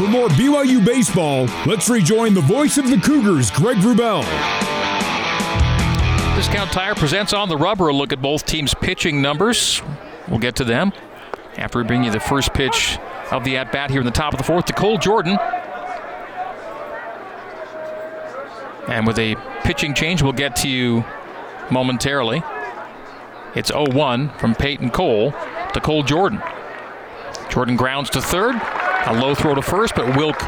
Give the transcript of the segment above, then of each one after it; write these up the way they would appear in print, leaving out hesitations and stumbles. For more BYU baseball, let's rejoin the voice of the Cougars, Greg Wrubel. Discount Tire presents On the Rubber, a look at both teams' pitching numbers. We'll get to them after we bring you the first pitch of the at-bat here in the top of the fourth to Cole Jordan. And with a pitching change we'll get to you momentarily. It's 0-1 from Peyton Cole to Cole Jordan. Jordan grounds to third. A low throw to first, but Wilk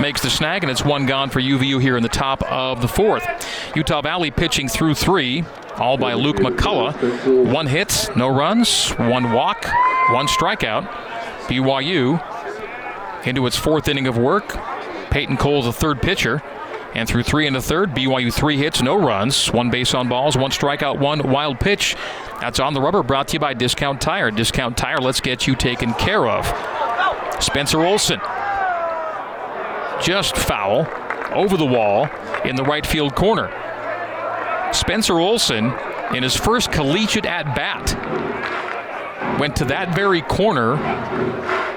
makes the snag, and it's one gone for UVU here in the top of the fourth. Utah Valley pitching through three, all by Luke McCullough. One hit, no runs, one walk, one strikeout. BYU into its fourth inning of work. Peyton Cole's the third pitcher. And through three and a third, BYU three hits, no runs, one base on balls, one strikeout, one wild pitch. That's On the Rubber, brought to you by Discount Tire. Discount Tire, let's get you taken care of. Spencer Olson, just foul, over the wall in the right field corner. Spencer Olson, in his first collegiate at-bat, went to that very corner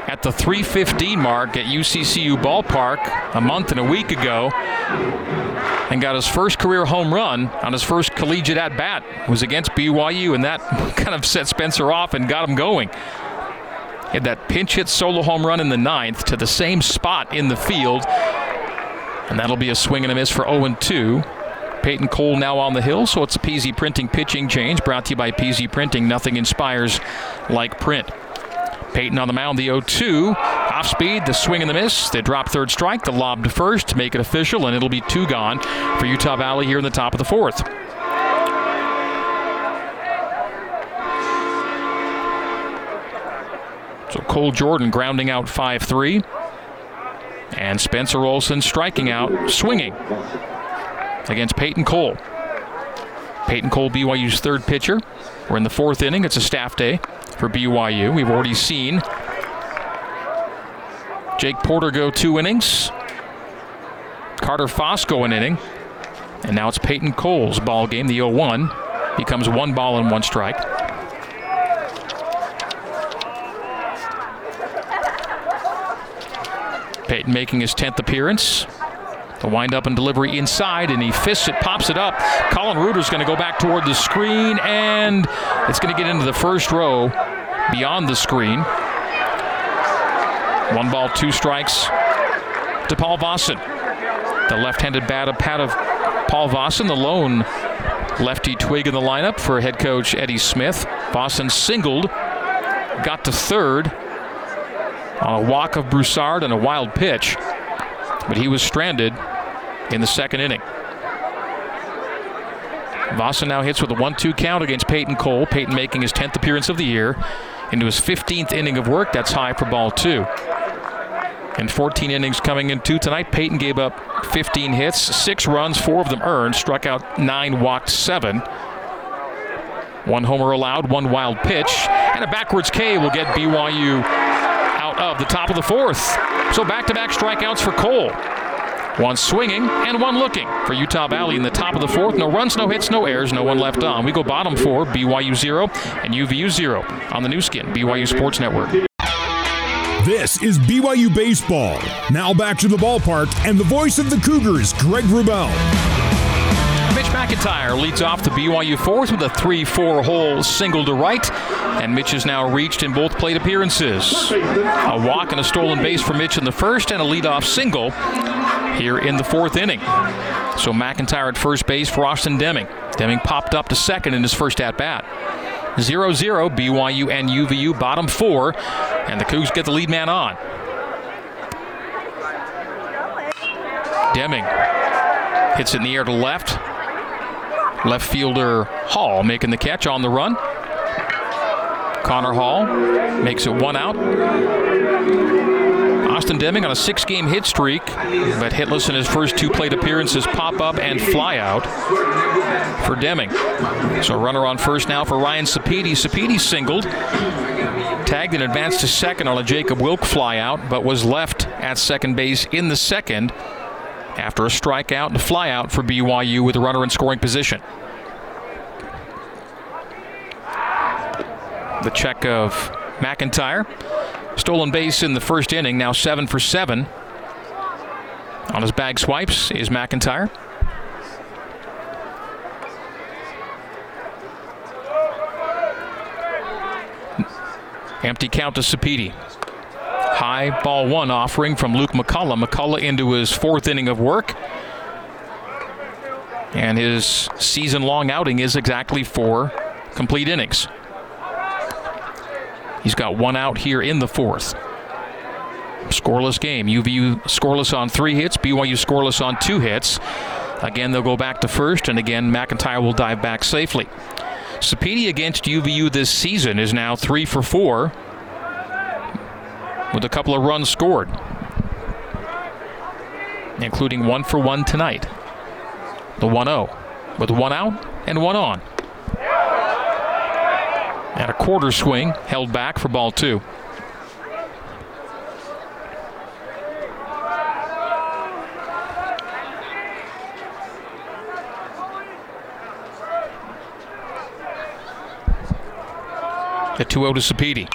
at the 3:15 mark at UCCU ballpark a month and a week ago, and got his first career home run on his first collegiate at-bat. It was against BYU, and that kind of set Spencer off and got him going. He had that pinch hit solo home run in the ninth to the same spot in the field, and that'll be a swing and a miss for 0-2. Peyton Cole now on the hill, so it's a PZ Printing pitching change, brought to you by PZ Printing. Nothing inspires like print. Peyton on the mound, the 0-2. Off speed, the swing and the miss. They drop third strike, the lob to first to make it official, and it'll be two gone for Utah Valley here in the top of the fourth. So Cole Jordan grounding out 5-3. And Spencer Olson striking out, swinging against Peyton Cole. Peyton Cole, BYU's third pitcher. We're in the fourth inning. It's a staff day for BYU. We've already seen Jake Porter go two innings, Carter Fosco an inning, and now it's Peyton Cole's ball game. The 0-1 becomes 1 ball and 1 strike. Peyton making his 10th appearance. The wind-up and delivery inside, and he fists it, pops it up. Colin Reuter's going to go back toward the screen, and it's going to get into the first row beyond the screen. 1 ball, 2 strikes to Paul Vossen. The left-handed bat of Paul Vossen, the lone lefty twig in the lineup for head coach Eddie Smith. Vossen singled, got to third on a walk of Broussard and a wild pitch, but he was stranded in the second inning. Vossen now hits with a 1-2 count against Peyton Cole. Peyton making his 10th appearance of the year into his 15th inning of work. That's high for ball 2. In 14 innings coming in 2 tonight, Peyton gave up 15 hits, 6 runs, 4 of them earned, struck out 9, walked 7. 1 homer allowed, 1 wild pitch, and a backwards K will get BYU out of the top of the fourth. So back-to-back strikeouts for Cole. 1 swinging and 1 looking for Utah Valley in the top of the fourth. No runs, no hits, no errors, no one left on. We go bottom 4, BYU 0 and UVU 0 on the new skin, BYU Sports Network. This is BYU Baseball. Now back to the ballpark and the voice of the Cougars, Greg Wrubel. Mitch McIntyre leads off the BYU fourth with a 3-4 hole single to right, and Mitch has now reached in both plate appearances. A walk and a stolen base for Mitch in the first, and a leadoff single here in the fourth inning. So McIntyre at first base for Austin Deming. Deming popped up to second in his first at-bat. 0-0, BYU and UVU, bottom 4, and the Cougs get the lead man on. Deming hits it in the air to left. Left fielder Hall making the catch on the run. Connor Hall makes it 1 out. Austin Deming on a 6-game hit streak, but hitless in his first 2 plate appearances. Pop up and fly out for Deming. So runner on first now for Ryan Sapiti. Sapiti singled, tagged and advanced to second on a Jacob Wilk fly out, but was left at second base in the second after a strikeout and a flyout for BYU with a runner in scoring position. The check of McIntyre. Stolen base in the first inning, now 7 for 7 On his bag swipes is McIntyre. Empty count to Sapiti. High ball one offering from Luke McCullough. McCullough into his fourth inning of work. And his season-long outing is exactly 4 complete innings. He's got one out here in the fourth. Scoreless game. UVU scoreless on 3 hits. BYU scoreless on 2 hits. Again, they'll go back to first, and again, McIntyre will dive back safely. Sapiti against UVU this season is now 3 for 4 with a couple of runs scored, including 1 for 1 tonight. The 1-0 with 1 out and 1 on. And a quarter swing held back for ball 2. The 2-0 to Sapiti.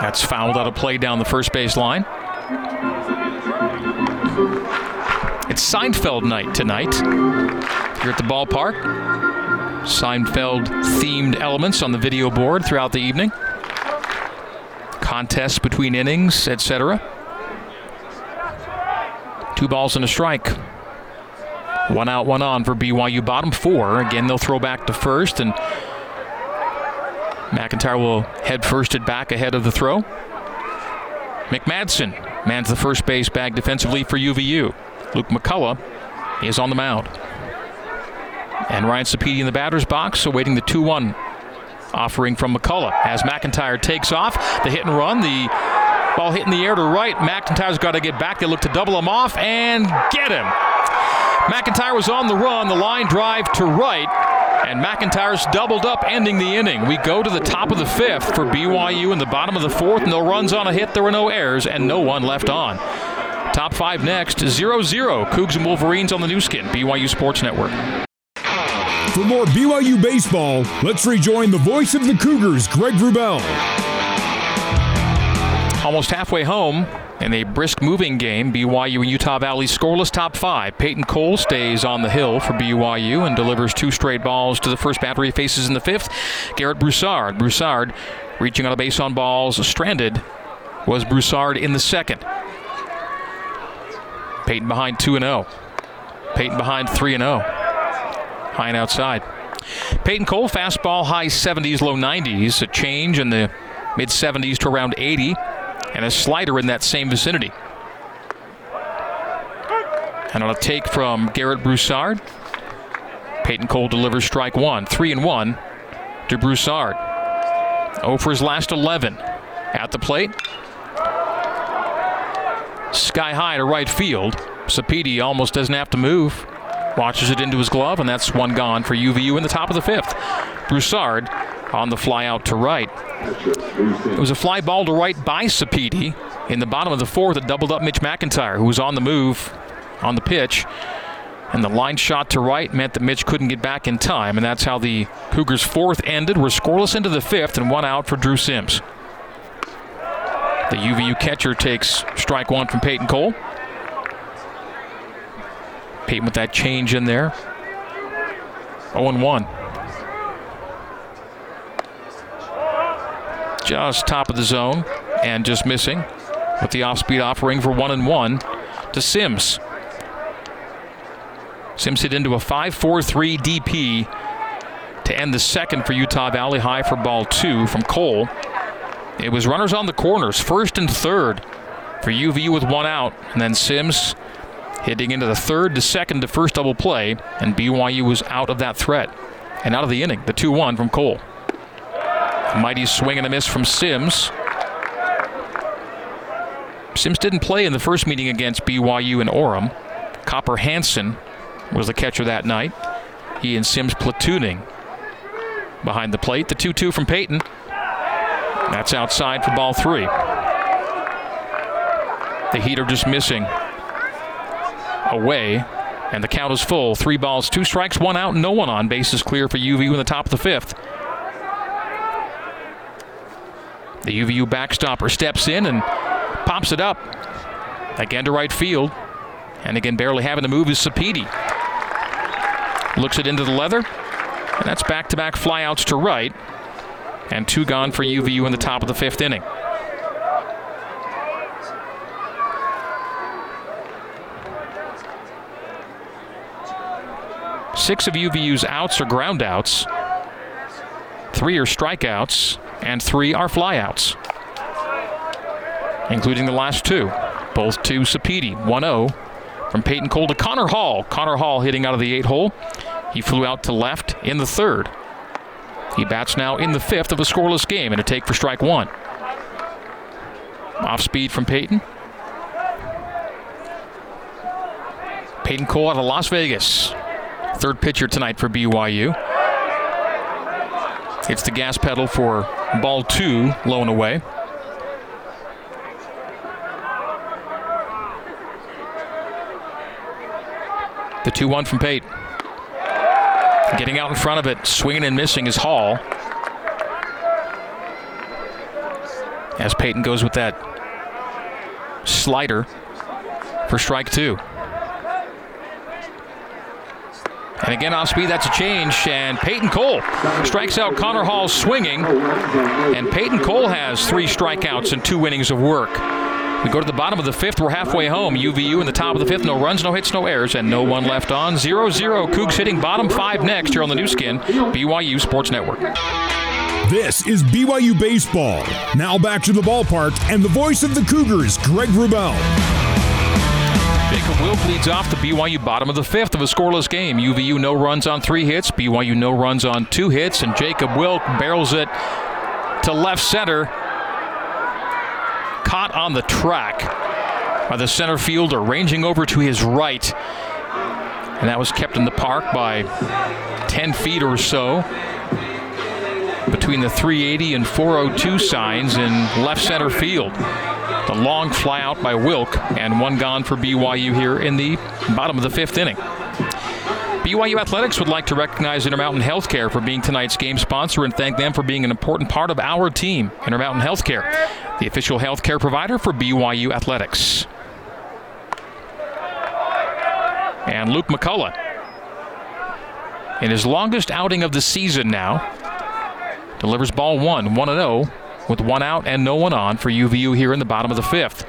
That's fouled out of play down the first base line. It's Seinfeld night tonight here at the ballpark. Seinfeld-themed elements on the video board throughout the evening. Contests between innings, etc. 2 balls and a strike. 1 out, 1 on for BYU bottom 4. Again, they'll throw back to first, and McIntyre will head first at back ahead of the throw. McMadsen mans the first base bag defensively for UVU. Luke McCullough is on the mound. And Ryan Sapiti in the batter's box awaiting the 2-1 offering from McCullough. As McIntyre takes off, the hit and run, the ball hit in the air to right. McIntyre's got to get back. They look to double him off and get him. McIntyre was on the run, the line drive to right. And McIntyre's doubled up, ending the inning. We go to the top of the 5th for BYU in the bottom of the 4th. No runs on a hit. There were no errors and no one left on. Top 5 next, 0-0. Cougs and Wolverines on the new skin, BYU Sports Network. For more BYU baseball, let's rejoin the voice of the Cougars, Greg Wrubel. Almost halfway home in a brisk moving game, BYU and Utah Valley scoreless top 5. Peyton Cole stays on the hill for BYU and delivers 2 straight balls to the first batter he faces in the 5th. Garrett Broussard. Broussard reaching on a base on balls. Stranded was Broussard in the 2nd. Peyton behind 2-0. Peyton behind 3-0. High and outside. Peyton Cole fastball high 70s, low 90s. A change in the mid 70s to around 80. And a slider in that same vicinity. And on a take from Garrett Broussard, Peyton Cole delivers strike 1. 3-1 to Broussard. 0 for his last 11 at the plate. Sky high to right field. Sapiti almost doesn't have to move. Watches it into his glove, and that's 1 gone for UVU in the top of the 5th. Broussard on the fly out to right. It was a fly ball to right by Sapiti in the bottom of the 4th. It doubled up Mitch McIntyre, who was on the move on the pitch. And the line shot to right meant that Mitch couldn't get back in time, and that's how the Cougars' 4th ended. We're scoreless into the 5th and 1 out for Drew Sims. The UVU catcher takes strike 1 from Peyton Cole. Peyton with that change in there. 0-1. Just top of the zone and just missing with the off-speed offering for 1-1 to Sims. Sims hit into a 5-4-3 DP to end the 2nd for Utah Valley. High for ball 2 from Cole. It was runners on the corners, 1st and 3rd for UVU with 1 out. And then Sims hitting into the 3rd to 2nd to first double play. And BYU was out of that threat and out of the inning. The 2-1 from Cole. Mighty swing and a miss from Sims. Sims didn't play in the first meeting against BYU in Orem. Copper Hansen was the catcher that night. He and Sims platooning behind the plate. The 2-2 from Peyton. That's outside for ball 3. The heater just missing away, and the count is full. 3 balls, 2 strikes, 1 out, no 1 on. Bases clear for UVU in the top of the 5th. The UVU backstopper steps in and pops it up. Again to right field. And again, barely having to move is Sapiti. Looks it into the leather. And that's back-to-back flyouts to right. And two gone for UVU in the top of the fifth inning. Six of UVU's outs are ground outs. Three are strikeouts. And three are flyouts, including the last two. Both to Sapiti. 1-0 from Peyton Cole to Connor Hall. Connor Hall hitting out of the 8-hole. He flew out to left in the third. He bats now in the fifth of a scoreless game, and a take for strike one. Off speed from Peyton. Peyton Cole out of Las Vegas. Third pitcher tonight for BYU. Hits the gas pedal for ball two, low and away. The 2-1 from Pate. Getting out in front of it, swinging and missing is Hall. As Peyton goes with that slider for strike two. And again, off speed, that's a change, and Peyton Cole strikes out Connor Hall swinging, and Peyton Cole has three strikeouts and two innings of work. We go to the bottom of the fifth. We're halfway home. UVU in the top of the fifth. No runs, no hits, no errors, and no one left on. 0-0. Cougs hitting bottom five next here on the new skin, BYU Sports Network. This is BYU Baseball. Now back to the ballpark and the voice of the Cougars, Greg Wrubel. Jacob Wilk leads off the BYU bottom of the fifth of a scoreless game. UVU no runs on three hits. BYU no runs on two hits, and Jacob Wilk barrels it to left center. Caught on the track by the center fielder, ranging over to his right. And that was kept in the park by 10 feet or so between the 380 and 402 signs in left center field. The long fly out by Wilk, and one gone for BYU here in the bottom of the fifth inning. BYU Athletics would like to recognize Intermountain Healthcare for being tonight's game sponsor and thank them for being an important part of our team. Intermountain Healthcare, the official healthcare provider for BYU Athletics. And Luke McCullough, in his longest outing of the season now, delivers ball one, 1-0, with one out and no one on for UVU here in the bottom of the fifth.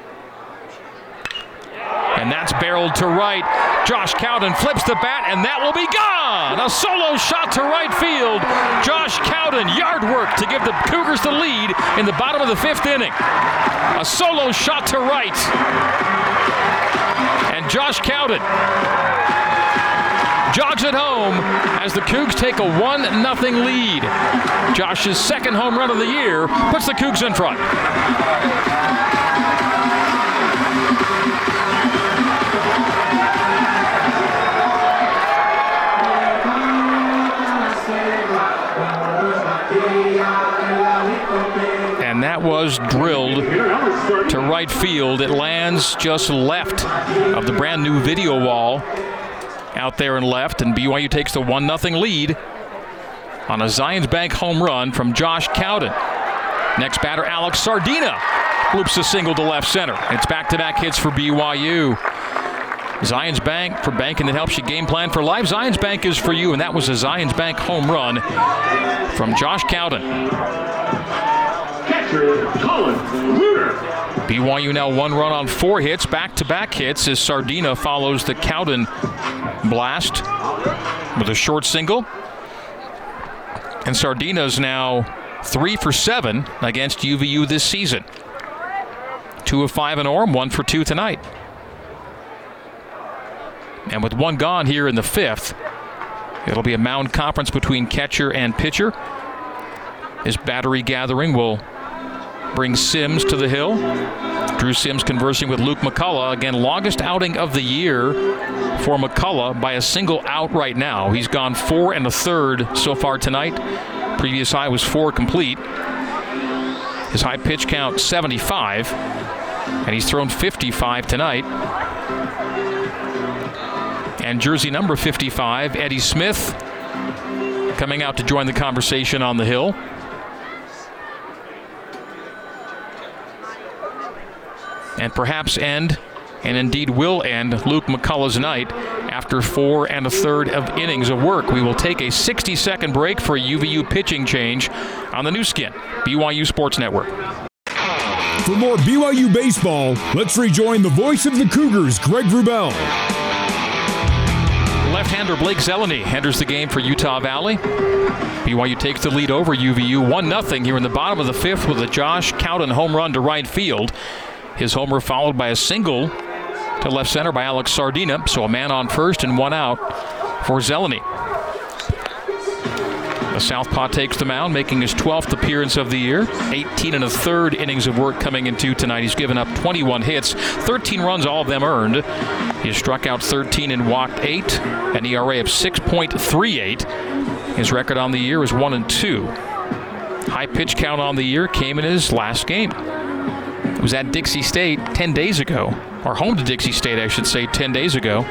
And that's barreled to right. Josh Cowden flips the bat, and that will be gone. A solo shot to right field. Josh Cowden, yard work to give the Cougars the lead in the bottom of the fifth inning. A solo shot to right. And Josh Cowden jogs it home as the Cougs take a 1-0 lead. Josh's second home run of the year puts the Cougs in front. And that was drilled to right field. It lands just left of the brand new video wall out there and left, and BYU takes the 1-0 lead on a Zions Bank home run from Josh Cowden. Next batter, Alex Sardina, loops a single to left center. It's back-to-back hits for BYU. Zions Bank, for banking that helps you game plan for life. Zions Bank is for you, and that was a Zions Bank home run from Josh Cowden. Catcher, Colin Luter. BYU now one run on four hits. Back-to-back hits as Sardina follows the Cowden blast with a short single. And Sardina's now 3 for 7 against UVU this season. 2 of 5 in Orem, 1 for 2 tonight. And with one gone here in the fifth, it'll be a mound conference between catcher and pitcher. His battery gathering will bring Sims to the hill. Drew Sims conversing with Luke McCullough. Again, longest outing of the year for McCullough by a single out right now. He's gone 4 1/3 so far tonight. Previous high was 4 complete. His high pitch count 75, and he's thrown 55 tonight. And jersey number 55, Eddie Smith, coming out to join the conversation on the hill. And perhaps end and indeed will end Luke McCullough's night after 4 1/3 of innings of work. We will take a 60-second break for a UVU pitching change on the new skin, BYU Sports Network. For more BYU baseball, let's rejoin the voice of the Cougars, Greg Wrubel. Left-hander Blake Zeleny enters the game for Utah Valley. BYU takes the lead over UVU 1-0 here in the bottom of the fifth with a Josh Cowden home run to right field. His homer followed by a single to left center by Alex Sardina. So a man on first and one out for Zeleny. The southpaw takes the mound, making his 12th appearance of the year. 18 1/3 innings of work coming into tonight. He's given up 21 hits, 13 runs, all of them earned. He has struck out 13 and walked 8, an ERA of 6.38. His record on the year is 1-2. High pitch count on the year came in his last game. It was at Dixie State 10 days ago, or home to Dixie State, I should say, 10 days ago.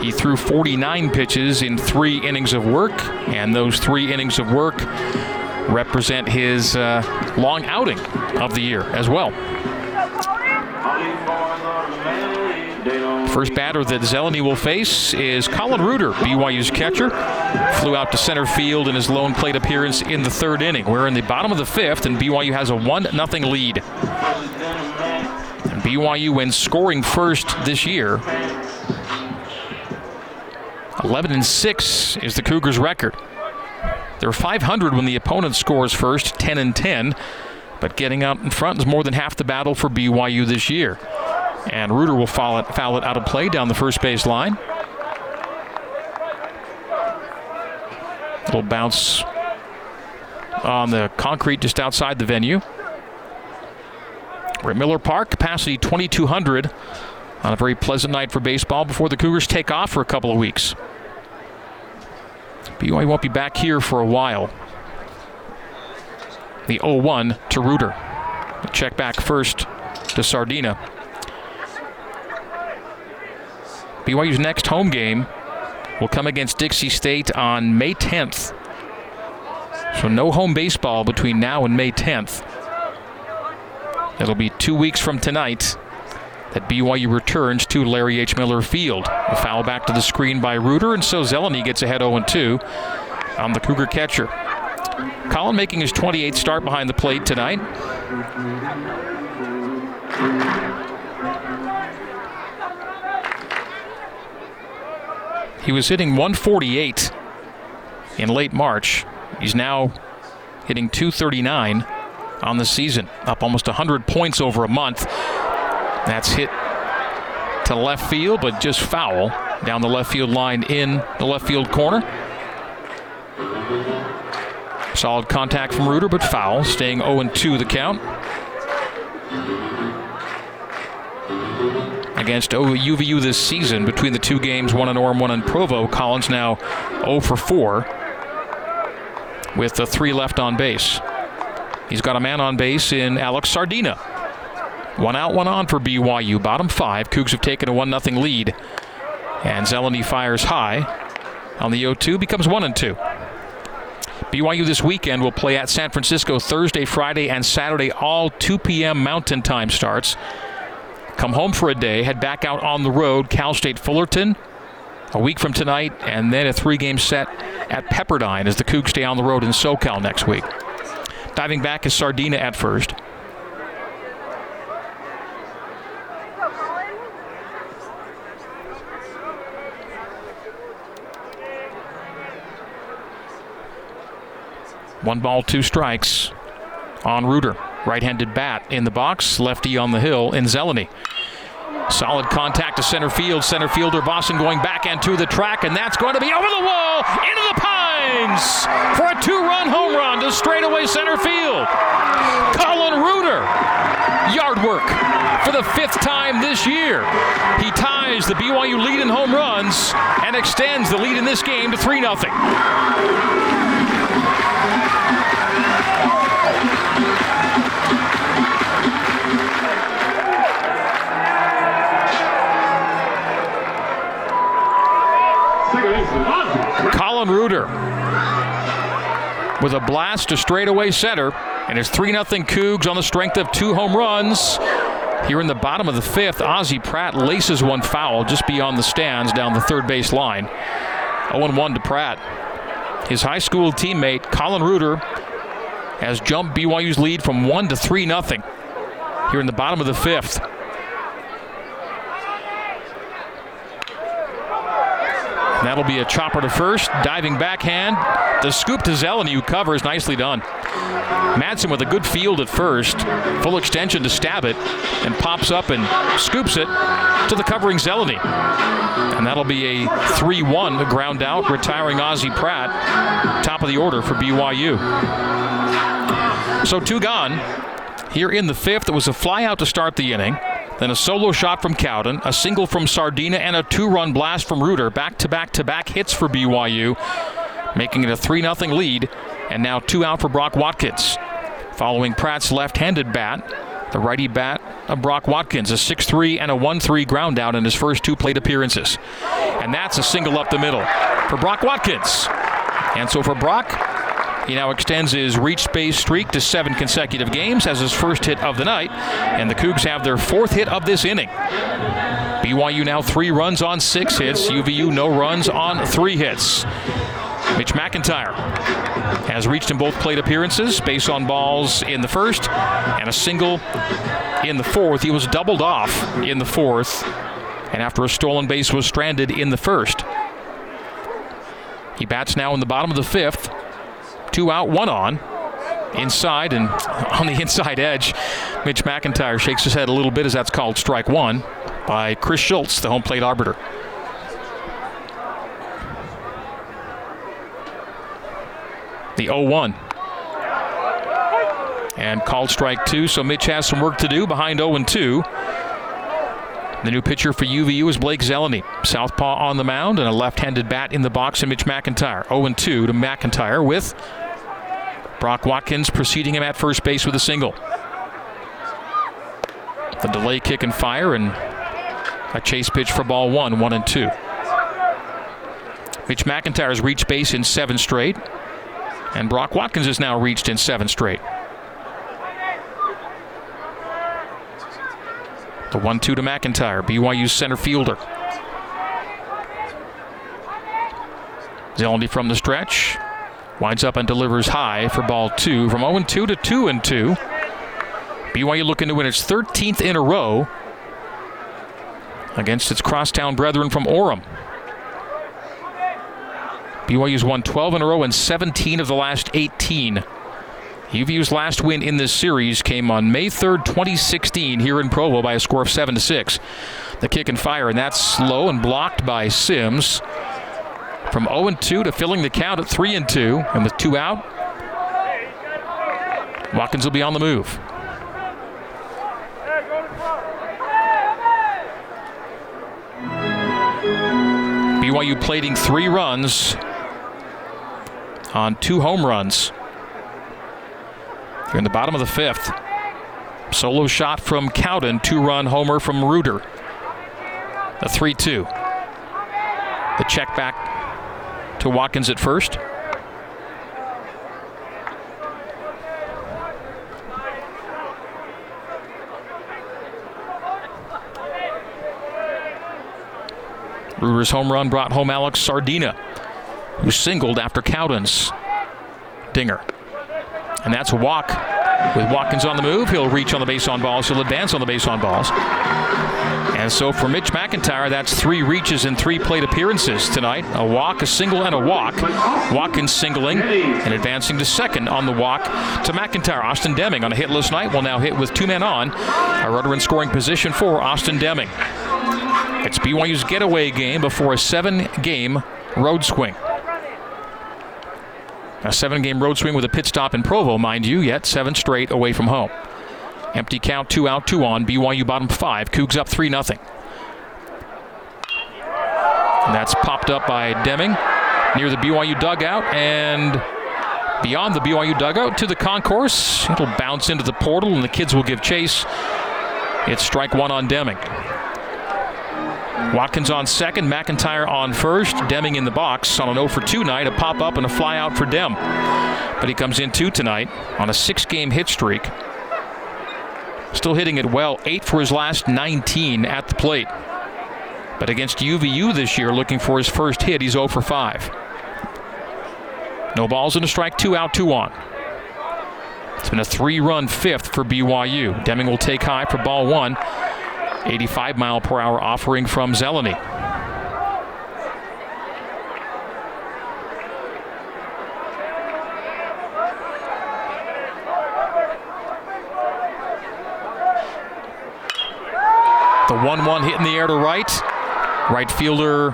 He threw 49 pitches in 3 innings of work, and those 3 innings of work represent his long outing of the year as well. First batter that Zeleny will face is Colin Ruder, BYU's catcher. Flew out to center field in his lone plate appearance in the 3rd inning. We're in the bottom of the 5th, and BYU has a 1-0 lead. And BYU wins scoring first this year. 11-6 is the Cougars' record. They're .500 when the opponent scores first, 10-10. But getting out in front is more than half the battle for BYU this year. And Ruder will foul it out of play down the first base line. Little bounce on the concrete just outside the venue. We're at Miller Park, capacity 2,200. On a very pleasant night for baseball before the Cougars take off for a couple of weeks. BYU won't be back here for a while. The 0-1 to Ruder. The check back first to Sardina. BYU's next home game will come against Dixie State on May 10th. So no home baseball between now and May 10th. It'll be 2 weeks from tonight that BYU returns to Larry H. Miller Field. A foul back to the screen by Ruder, and so Zeleny gets ahead 0-2 on the Cougar catcher. Colin making his 28th start behind the plate tonight. He was hitting 148 in late March. He's now hitting 239 on the season, up almost 100 points over a month. That's hit to left field, but just foul down the left field line in the left field corner. Solid contact from Ruder, but foul, staying 0-2 the count. Against UVU this season, between the two games, one in Orem, one in Provo, Collins now 0-4 with the 3 left on base. He's got a man on base in Alex Sardina. 1 out, 1 on for BYU. Bottom 5. Cougs have taken a 1-0 lead. And Zeleny fires high on the 0-2. Becomes 1-2. BYU this weekend will play at San Francisco Thursday, Friday, and Saturday, all 2 p.m. Mountain Time starts. Come home for a day. Head back out on the road. Cal State Fullerton a week from tonight. And then a 3-game set at Pepperdine as the Cougs stay on the road in SoCal next week. Diving back is Sardina at first. One ball, 2 strikes on Ruder. Right-handed bat in the box, lefty on the hill in Zeleny. Solid contact to center field. Center fielder Boston going back and to the track, and that's going to be over the wall, into the pines for a 2-run home run to straightaway center field. Colin Ruder, yard work for the 5th time this year. He ties the BYU lead in home runs and extends the lead in this game to 3-0. Colin Ruder with a blast to straightaway center, and it's 3-0 Cougs on the strength of 2 home runs Here in the bottom of the fifth, Ozzie Pratt laces one foul just beyond the stands down the third base line. 0-1 to Pratt. His high school teammate, Colin Reuter, has jumped BYU's lead from 1 to 3-0 here in the bottom of the fifth. And that'll be a chopper to first, diving backhand. The scoop to Zelleny, who covers. Nicely done. Madsen with a good field at first. Full extension to stab it, and pops up and scoops it to the covering Zelleny. And that'll be a 3-1 ground out, retiring Ozzie Pratt. Top of the order for BYU. So two gone. Here in the fifth, it was a fly out to start the inning. Then a solo shot from Cowden, a single from Sardina, and a two-run blast from Reuter. Back-to-back-to-back hits for BYU, making it a 3-0 lead, and now two out for Brock Watkins. Following Pratt's left-handed bat, the righty bat of Brock Watkins, a 6-3 and a 1-3 ground out in his first two plate appearances. And that's a single up the middle for Brock Watkins. And so for Brock, he now extends his reach space streak to 7 consecutive games, has his first hit of the night, and the Cougs have their 4th hit of this inning. BYU now 3 runs on 6 hits. UVU no runs on 3 hits. Mitch McIntyre has reached in both plate appearances, base on balls in the first, and a single in the fourth. He was doubled off in the fourth, and after a stolen base was stranded in the first. He bats now in the bottom of the fifth. 2 out, 1 on. Inside, and on the inside edge, Mitch McIntyre shakes his head a little bit as that's called strike one by Chris Schultz, the home plate arbiter. The 0-1. And called strike two, so Mitch has some work to do behind 0-2. The new pitcher for UVU is Blake Zeleny. Southpaw on the mound and a left-handed bat in the box in Mitch McIntyre. 0-2 to McIntyre, with Brock Watkins preceding him at first base with a single. The delay kick and fire and a chase pitch for ball one, 1-2. Mitch McIntyre has reached base in 7 straight, and Brock Watkins has now reached in 7 straight. The 1-2 to McIntyre, BYU's center fielder. Zeleny from the stretch, winds up and delivers high for ball two. From 0-2 to 2-2. BYU looking to win its 13th in a row against its crosstown brethren from Orem. BYU's won 12 in a row and 17 of the last 18. UVU's last win in this series came on May 3rd, 2016, here in Provo by a score of 7-6. The kick and fire, and that's low and blocked by Sims. From 0-2 to filling the count at 3-2, and with 2 out, Watkins will be on the move. BYU plating 3 runs on 2 home runs. Here in the bottom of the fifth. Solo shot from Cowden, 2-run homer from Reuter. The 3-2. The check back to Watkins at first. Reuter's home run brought home Alex Sardina, who singled after Cowden's dinger. And that's a walk. With Watkins on the move, he'll reach on the base on balls. He'll advance on the base on balls. And so for Mitch McIntyre, that's 3 reaches in 3 plate appearances tonight. A walk, a single, and a walk. Watkins singling and advancing to second on the walk to McIntyre. Austin Deming on a hitless night will now hit with 2 men on. A runner in scoring position for Austin Deming. It's BYU's getaway game before a 7-game road swing. A 7-game road swing with a pit stop in Provo, mind you, yet 7 straight away from home. Empty count, 2 out, 2 on. BYU bottom 5. Cougs up 3-0. And that's popped up by Deming near the BYU dugout and beyond the BYU dugout to the concourse. It'll bounce into the portal and the kids will give chase. It's strike one on Deming. Watkins on second, McIntyre on first, Deming in the box on an 0-for-2 night, a pop-up and a fly-out for Dem. But he comes in 2 tonight on a 6-game hit streak. Still hitting it well. 8 for his last 19 at the plate. But against UVU this year, looking for his first hit, he's 0 for 5. No balls and a strike, 2 out, 2 on. It's been a 3-run fifth for BYU. Deming will take high for ball 1. 85-mile-per-hour offering from Zeleny. The 1-1 hit in the air to right. Right fielder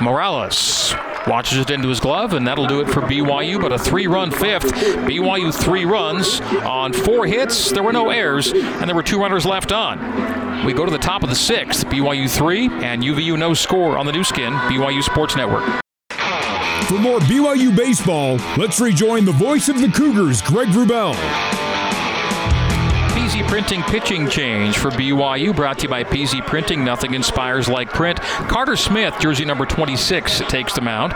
Morales watches it into his glove, and that'll do it for BYU. But a 3-run fifth. BYU 3 runs on 4 hits. There were no errors, and there were 2 runners left on. We go to the top of the 6th. BYU 3 and UVU no score on the new skin, BYU Sports Network. For more BYU baseball, let's rejoin the voice of the Cougars, Greg Wrubel. PZ Printing pitching change for BYU, brought to you by PZ Printing. Nothing inspires like print. Carter Smith, jersey number 26, takes the mound.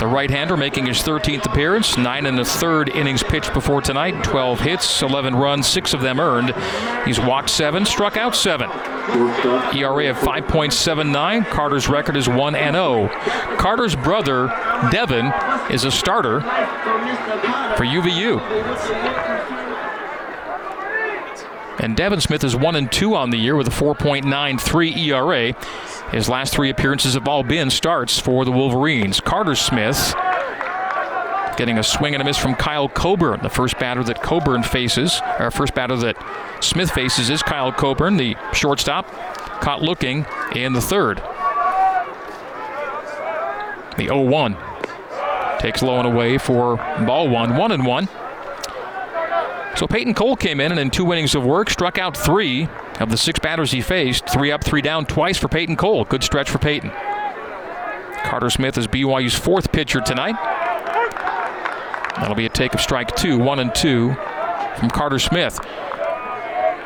The right-hander making his 13th appearance. 9 1/3 innings pitched before tonight. 12 hits, 11 runs, 6 of them earned. He's walked 7, struck out 7. ERA of 5.79. Carter's record is 1-0. Carter's brother, Devin, is a starter for UVU. And Devin Smith is 1-2 on the year with a 4.93 ERA. His last 3 appearances have all been starts for the Wolverines. Carter Smith getting a swing and a miss from Kyle Coburn. The first batter that Smith faces is Kyle Coburn, the shortstop, caught looking in the 3rd. The 0-1 takes low and away for ball 1, 1-1. So Peyton Cole came in, and in 2 innings of work, struck out 3 of the 6 batters he faced. 3 up, 3 down, twice for Peyton Cole. Good stretch for Peyton. Carter Smith is BYU's 4th pitcher tonight. That'll be a take of strike 2, 1-2 from Carter Smith.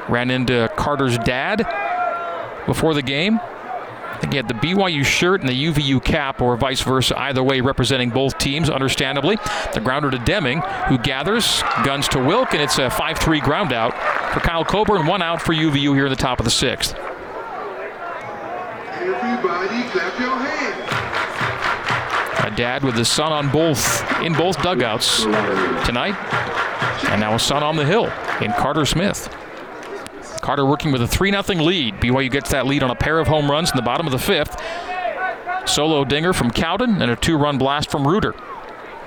Ran into Carter's dad before the game. He had the BYU shirt and the UVU cap, or vice versa, either way, representing both teams, understandably. The grounder to Deming, who gathers, guns to Wilk, and it's a 5-3 ground out for Kyle Coburn. 1 out for UVU here in the top of the 6th. Everybody clap your hands. A dad with his son on in both dugouts tonight, and now a son on the hill in Carter Smith. Carter working with a 3-0 lead. BYU gets that lead on a pair of home runs in the bottom of the 5th. Solo dinger from Cowden and a 2-run blast from Reuter.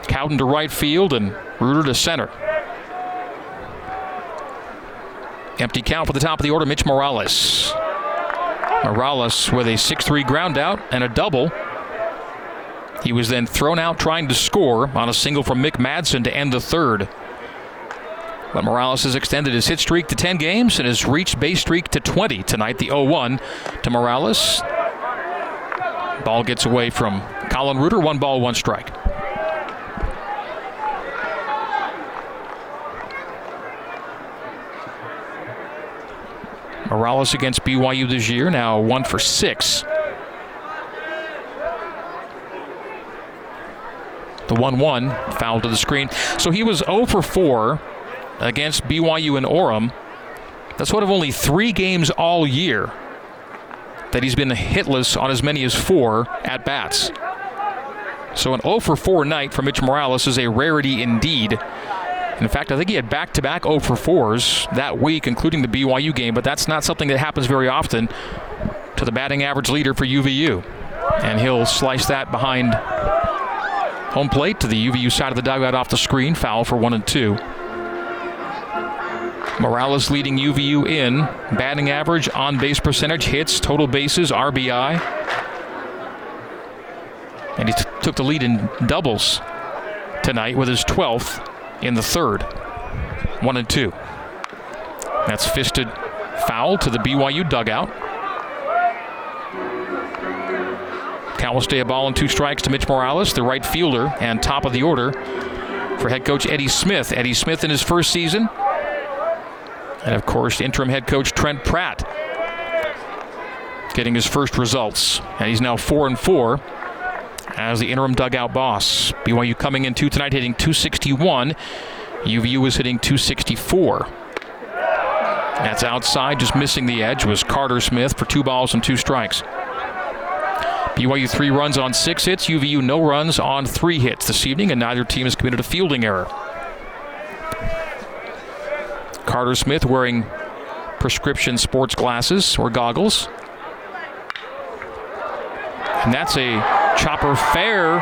Cowden to right field and Reuter to center. Empty count for the top of the order, Mitch Morales. Morales with a 6-3 ground out and a double. He was then thrown out trying to score on a single from Mick Madsen to end the 3rd. But Morales has extended his hit streak to 10 games and has reached base streak to 20 tonight. The 0-1 to Morales. Ball gets away from Colin Reuter. 1 ball, 1 strike. Morales against BYU this year, now 1 for 6. The 1-1 foul to the screen. So he was 0 for 4. Against BYU in Orem. That's one of only 3 games all year that he's been hitless on as many as 4 at-bats. So an 0 for 4 night for Mitch Morales is a rarity indeed. In fact, I think he had back-to-back 0 for 4s that week, including the BYU game, but that's not something that happens very often to the batting average leader for UVU. And he'll slice that behind home plate to the UVU side of the dugout off the screen. Foul for 1-2. Morales leading UVU in batting average, on-base percentage, hits, total bases, RBI. And he took the lead in doubles tonight with his 12th in the 3rd. 1-2. That's fisted foul to the BYU dugout. Count will stay a ball and 2 strikes to Mitch Morales, the right fielder, and top of the order for head coach Eddie Smith. Eddie Smith in his first season. And, of course, interim head coach Trent Pratt getting his first results. And he's now 4-4 as the interim dugout boss. BYU coming in tonight hitting .261. UVU is hitting .264. That's outside, just missing the edge was Carter Smith for 2 balls and 2 strikes. BYU 3 runs on 6 hits. UVU no runs on 3 hits this evening, and neither team has committed a fielding error. Carter Smith wearing prescription sports glasses or goggles. And that's a chopper fair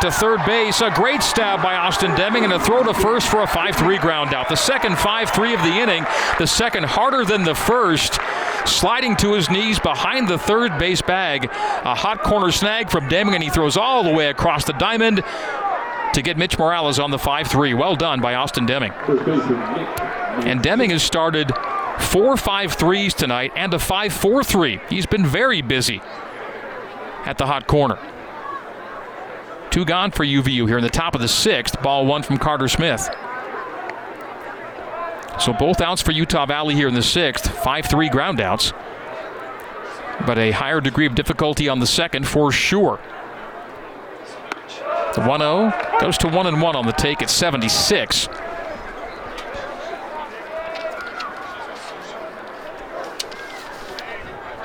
to third base. A great stab by Austin Deming and a throw to first for a 5-3 ground out. The second 5-3 of the inning, the second harder than the first. Sliding to his knees behind the third base bag. A hot corner snag from Deming, and he throws all the way across the diamond to get Mitch Morales on the 5-3. Well done by Austin Deming. And Deming has started 4 5-3s tonight and a 5-4-3. He's been very busy at the hot corner. 2 gone for UVU here in the top of the 6th. Ball 1 from Carter Smith. So both outs for Utah Valley here in the 6th. 5-3 ground outs. But a higher degree of difficulty on the second for sure. The 1-0 goes to 1-1 on the take at 76.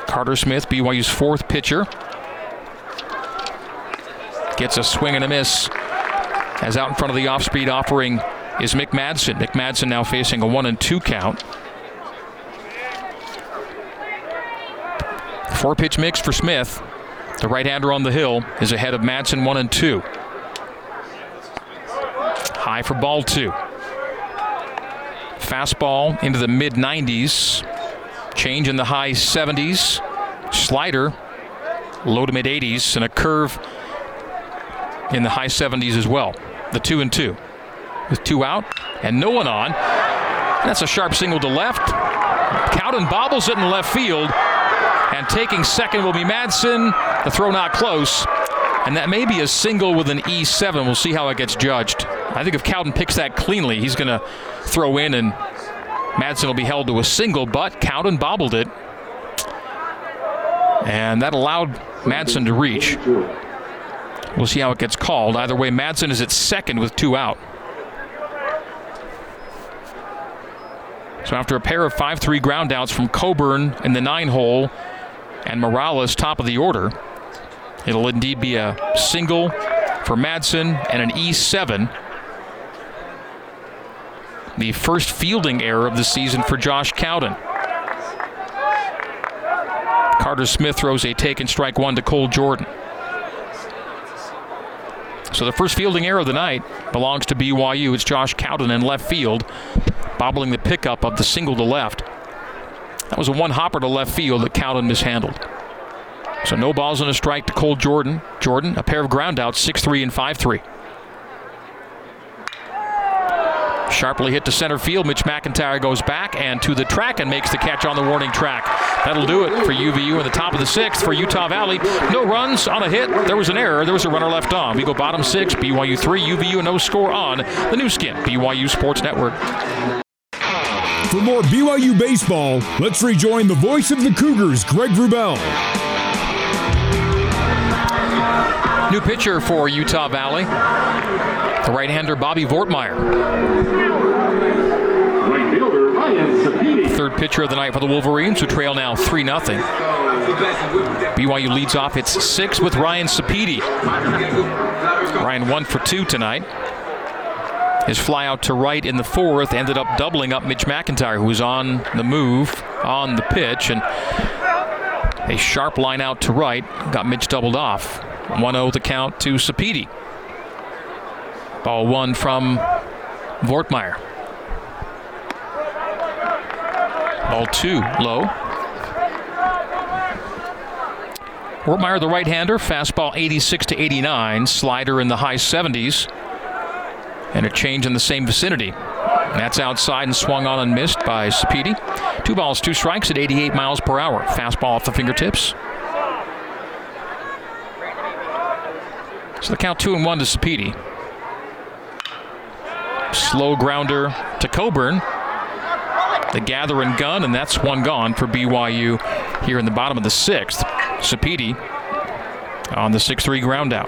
Carter Smith, BYU's 4th pitcher. Gets a swing and a miss. As out in front of the off-speed offering is Mick Madsen. Mick Madsen now facing a 1-2 count. 4-pitch mix for Smith. The right-hander on the hill is ahead of Madsen, 1-2. High for ball 2. Fastball into the mid-90s. Change in the high 70s. Slider low to mid-80s. And a curve in the high 70s as well. The 2-2. With 2 out and no one on. That's a sharp single to left. Cowden bobbles it in left field. And taking second will be Madsen. The throw not close. And that may be a single with an E7. We'll see how it gets judged. I think if Cowden picks that cleanly, he's going to throw in and Madsen will be held to a single, but Cowden bobbled it. And that allowed Madsen to reach. We'll see how it gets called. Either way, Madsen is at second with 2 out. So after a pair of 5-3 groundouts from Coburn in the 9-hole and Morales top of the order, it'll indeed be a single for Madsen and an E7. The first fielding error of the season for Josh Cowden. Carter Smith throws a take and strike 1 to Cole Jordan. So the first fielding error of the night belongs to BYU. It's Josh Cowden in left field, bobbling the pickup of the single to left. That was a one-hopper to left field that Cowden mishandled. So no balls and a strike to Cole Jordan. Jordan, a pair of groundouts, 6-3 and 5-3. Sharply hit to center field. Mitch McIntyre goes back and to the track and makes the catch on the warning track. That'll do it for UVU in the top of the 6th for Utah Valley. No runs on a hit. There was an error. There was a runner left on. We go bottom 6, BYU 3, UVU no score on the new skin, BYU Sports Network. For more BYU baseball, let's rejoin the voice of the Cougars, Greg Wrubel. New pitcher for Utah Valley, the right-hander Bobby Vortmeyer. Right fielder Ryan Sapini. Third pitcher of the night for the Wolverines, who trail now 3-0. BYU leads off its 6th with Ryan Sapiti. Ryan 1 for 2 tonight. His fly out to right in the 4th ended up doubling up Mitch McIntyre, who was on the move, on the pitch, and a sharp line out to right got Mitch doubled off. 1-0 the count to Sapiti. Ball 1 from Vortmeyer. Ball 2 low. Vortmeyer, the right-hander, fastball 86 to 89, slider in the high 70s. And a change in the same vicinity. And that's outside and swung on and missed by Sapiti. 2 balls, 2 strikes at 88 miles per hour. Fastball off the fingertips. So the count 2-1 to Sapiti. Slow grounder to Coburn. The gather and gun, and that's 1 gone for BYU here in the bottom of the 6th. Sapiti on the 6-3 ground out.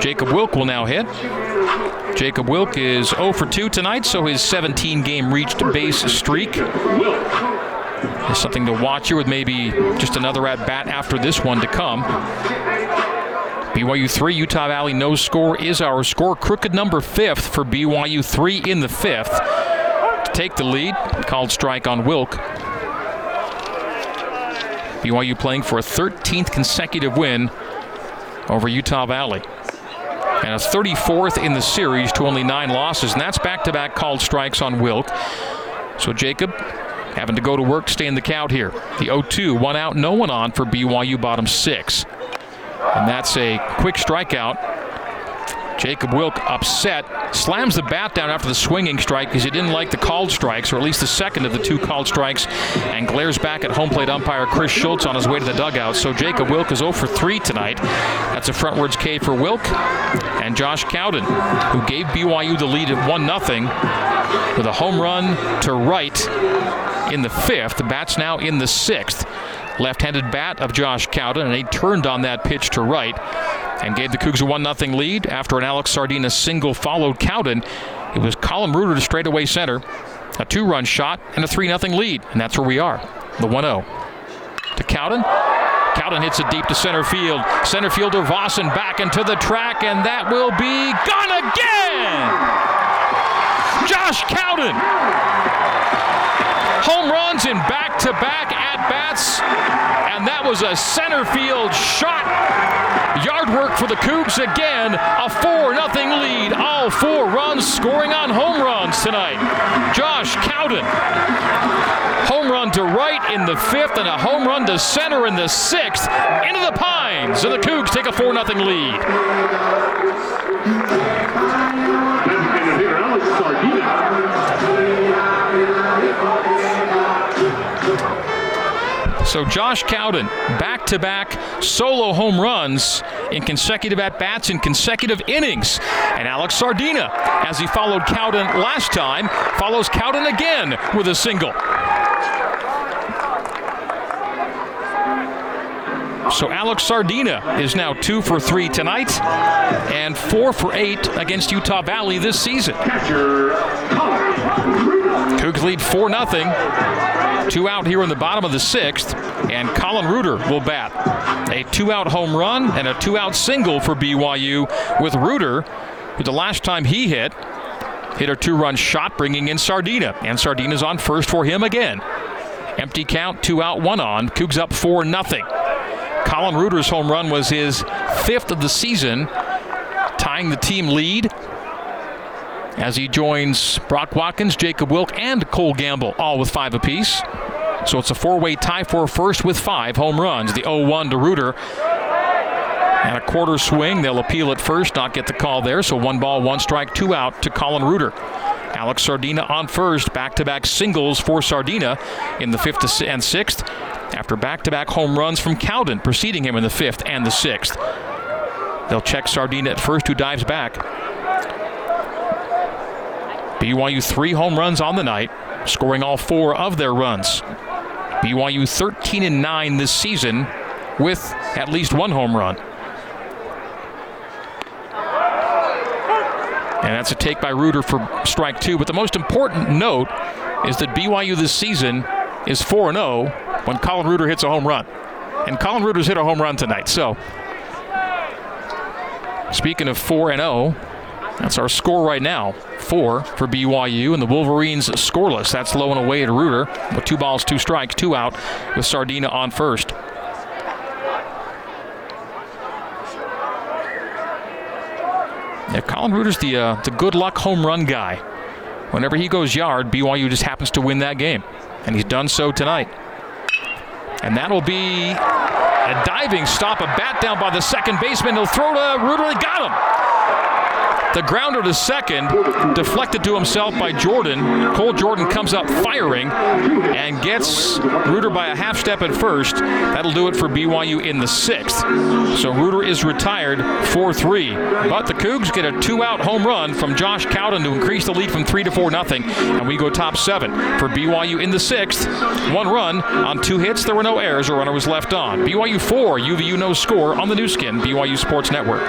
Jacob Wilk will now hit. Jacob Wilk is 0 for 2 tonight, so his 17-game reached base streak is something to watch here, with maybe just another at-bat after this one to come. BYU 3, Utah Valley no score is our score. Crooked number 5th for BYU 3 in the 5th. To take the lead, called strike on Wilk. BYU playing for a 13th consecutive win over Utah Valley. And a 34th in the series to only 9 losses. And that's back-to-back called strikes on Wilk. So Jacob having to go to work, stay in the count here. The 0-2, one out, no one on for BYU bottom 6. And that's a quick strikeout. Jacob Wilk upset, slams the bat down after the swinging strike because he didn't like the called strikes, or at least the second of the 2 called strikes, and glares back at home plate umpire Chris Schultz on his way to the dugout. So Jacob Wilk is 0 for 3 tonight. That's a frontwards K for Wilk. And Josh Cowden, who gave BYU the lead at 1-0 with a home run to right in the 5th. The bat's now in the 6th. Left-handed bat of Josh Cowden, and he turned on that pitch to right and gave the Cougs a 1-0 lead after an Alex Sardina single followed Cowden. It was Colin Reuter to straightaway center, a 2-run shot, and a 3-0 lead, and that's where we are. The 1-0 to Cowden. Cowden hits it deep to center field. Center fielder Vossen back into the track, and that will be gone again! Josh Cowden! Home runs in back-to-back at-bats, and that was a center field shot. Yard work for the Cougs again, a 4-0 lead. All 4 runs scoring on home runs tonight. Josh Cowden, home run to right in the 5th and a home run to center in the 6th. Into the pines, and the Cougs take a 4-0 lead. So Josh Cowden, back-to-back solo home runs in consecutive at-bats in consecutive innings. And Alex Sardina, as he followed Cowden last time, follows Cowden again with a single. So Alex Sardina is now 2 for 3 tonight and 4 for 8 against Utah Valley this season. Cougs lead 4-0. 2 out here in the bottom of the 6th, and Colin Reuter will bat. A 2-out home run and a 2-out single for BYU, with Reuter, who the last time he hit a 2-run shot, bringing in Sardina. And Sardina's on first for him again. Empty count, 2 out, 1 on. Cougs up 4-0. Colin Reuter's home run was his 5th of the season, tying the team lead, as he joins Brock Watkins, Jacob Wilk, and Cole Gamble, all with 5 apiece. So it's a 4-way tie for first with 5 home runs. The 0-1 to Reuter. And a quarter swing. They'll appeal at first, not get the call there. So 1 ball, 1 strike, 2 out to Colin Reuter. Alex Sardina on first. Back-to-back singles for Sardina in the 5th and 6th, after back-to-back home runs from Cowden, preceding him in the 5th and the 6th. They'll check Sardina at first, who dives back. BYU 3 home runs on the night, scoring all 4 of their runs. BYU 13-9 this season with at least 1 home run. And that's a take by Reuter for strike 2. But the most important note is that BYU this season is 4-0 when Colin Reuter hits a home run. And Colin Reuter's hit a home run tonight. So speaking of 4-0, that's our score right now. 4 for BYU, and the Wolverines scoreless. That's low and away to Reuter with 2 balls, 2 strikes, 2 out with Sardina on first. Yeah, Colin Reuter's the good luck home run guy. Whenever he goes yard, BYU just happens to win that game, and he's done so tonight. And that'll be a diving stop, a bat down by the second baseman. He'll throw to Reuter. He got him. The grounder to second, deflected to himself by Jordan. Cole Jordan comes up firing and gets Reuter by a half step at first. That'll do it for BYU in the 6th. So Reuter is retired 4-3. But the Cougs get a 2-out home run from Josh Cowden to increase the lead from 3 to 4-0. And we go top 7 for BYU in the 6th. 1 run on 2 hits. There were no errors. A runner was left on. BYU 4, UVU no score on the new skin, BYU Sports Network.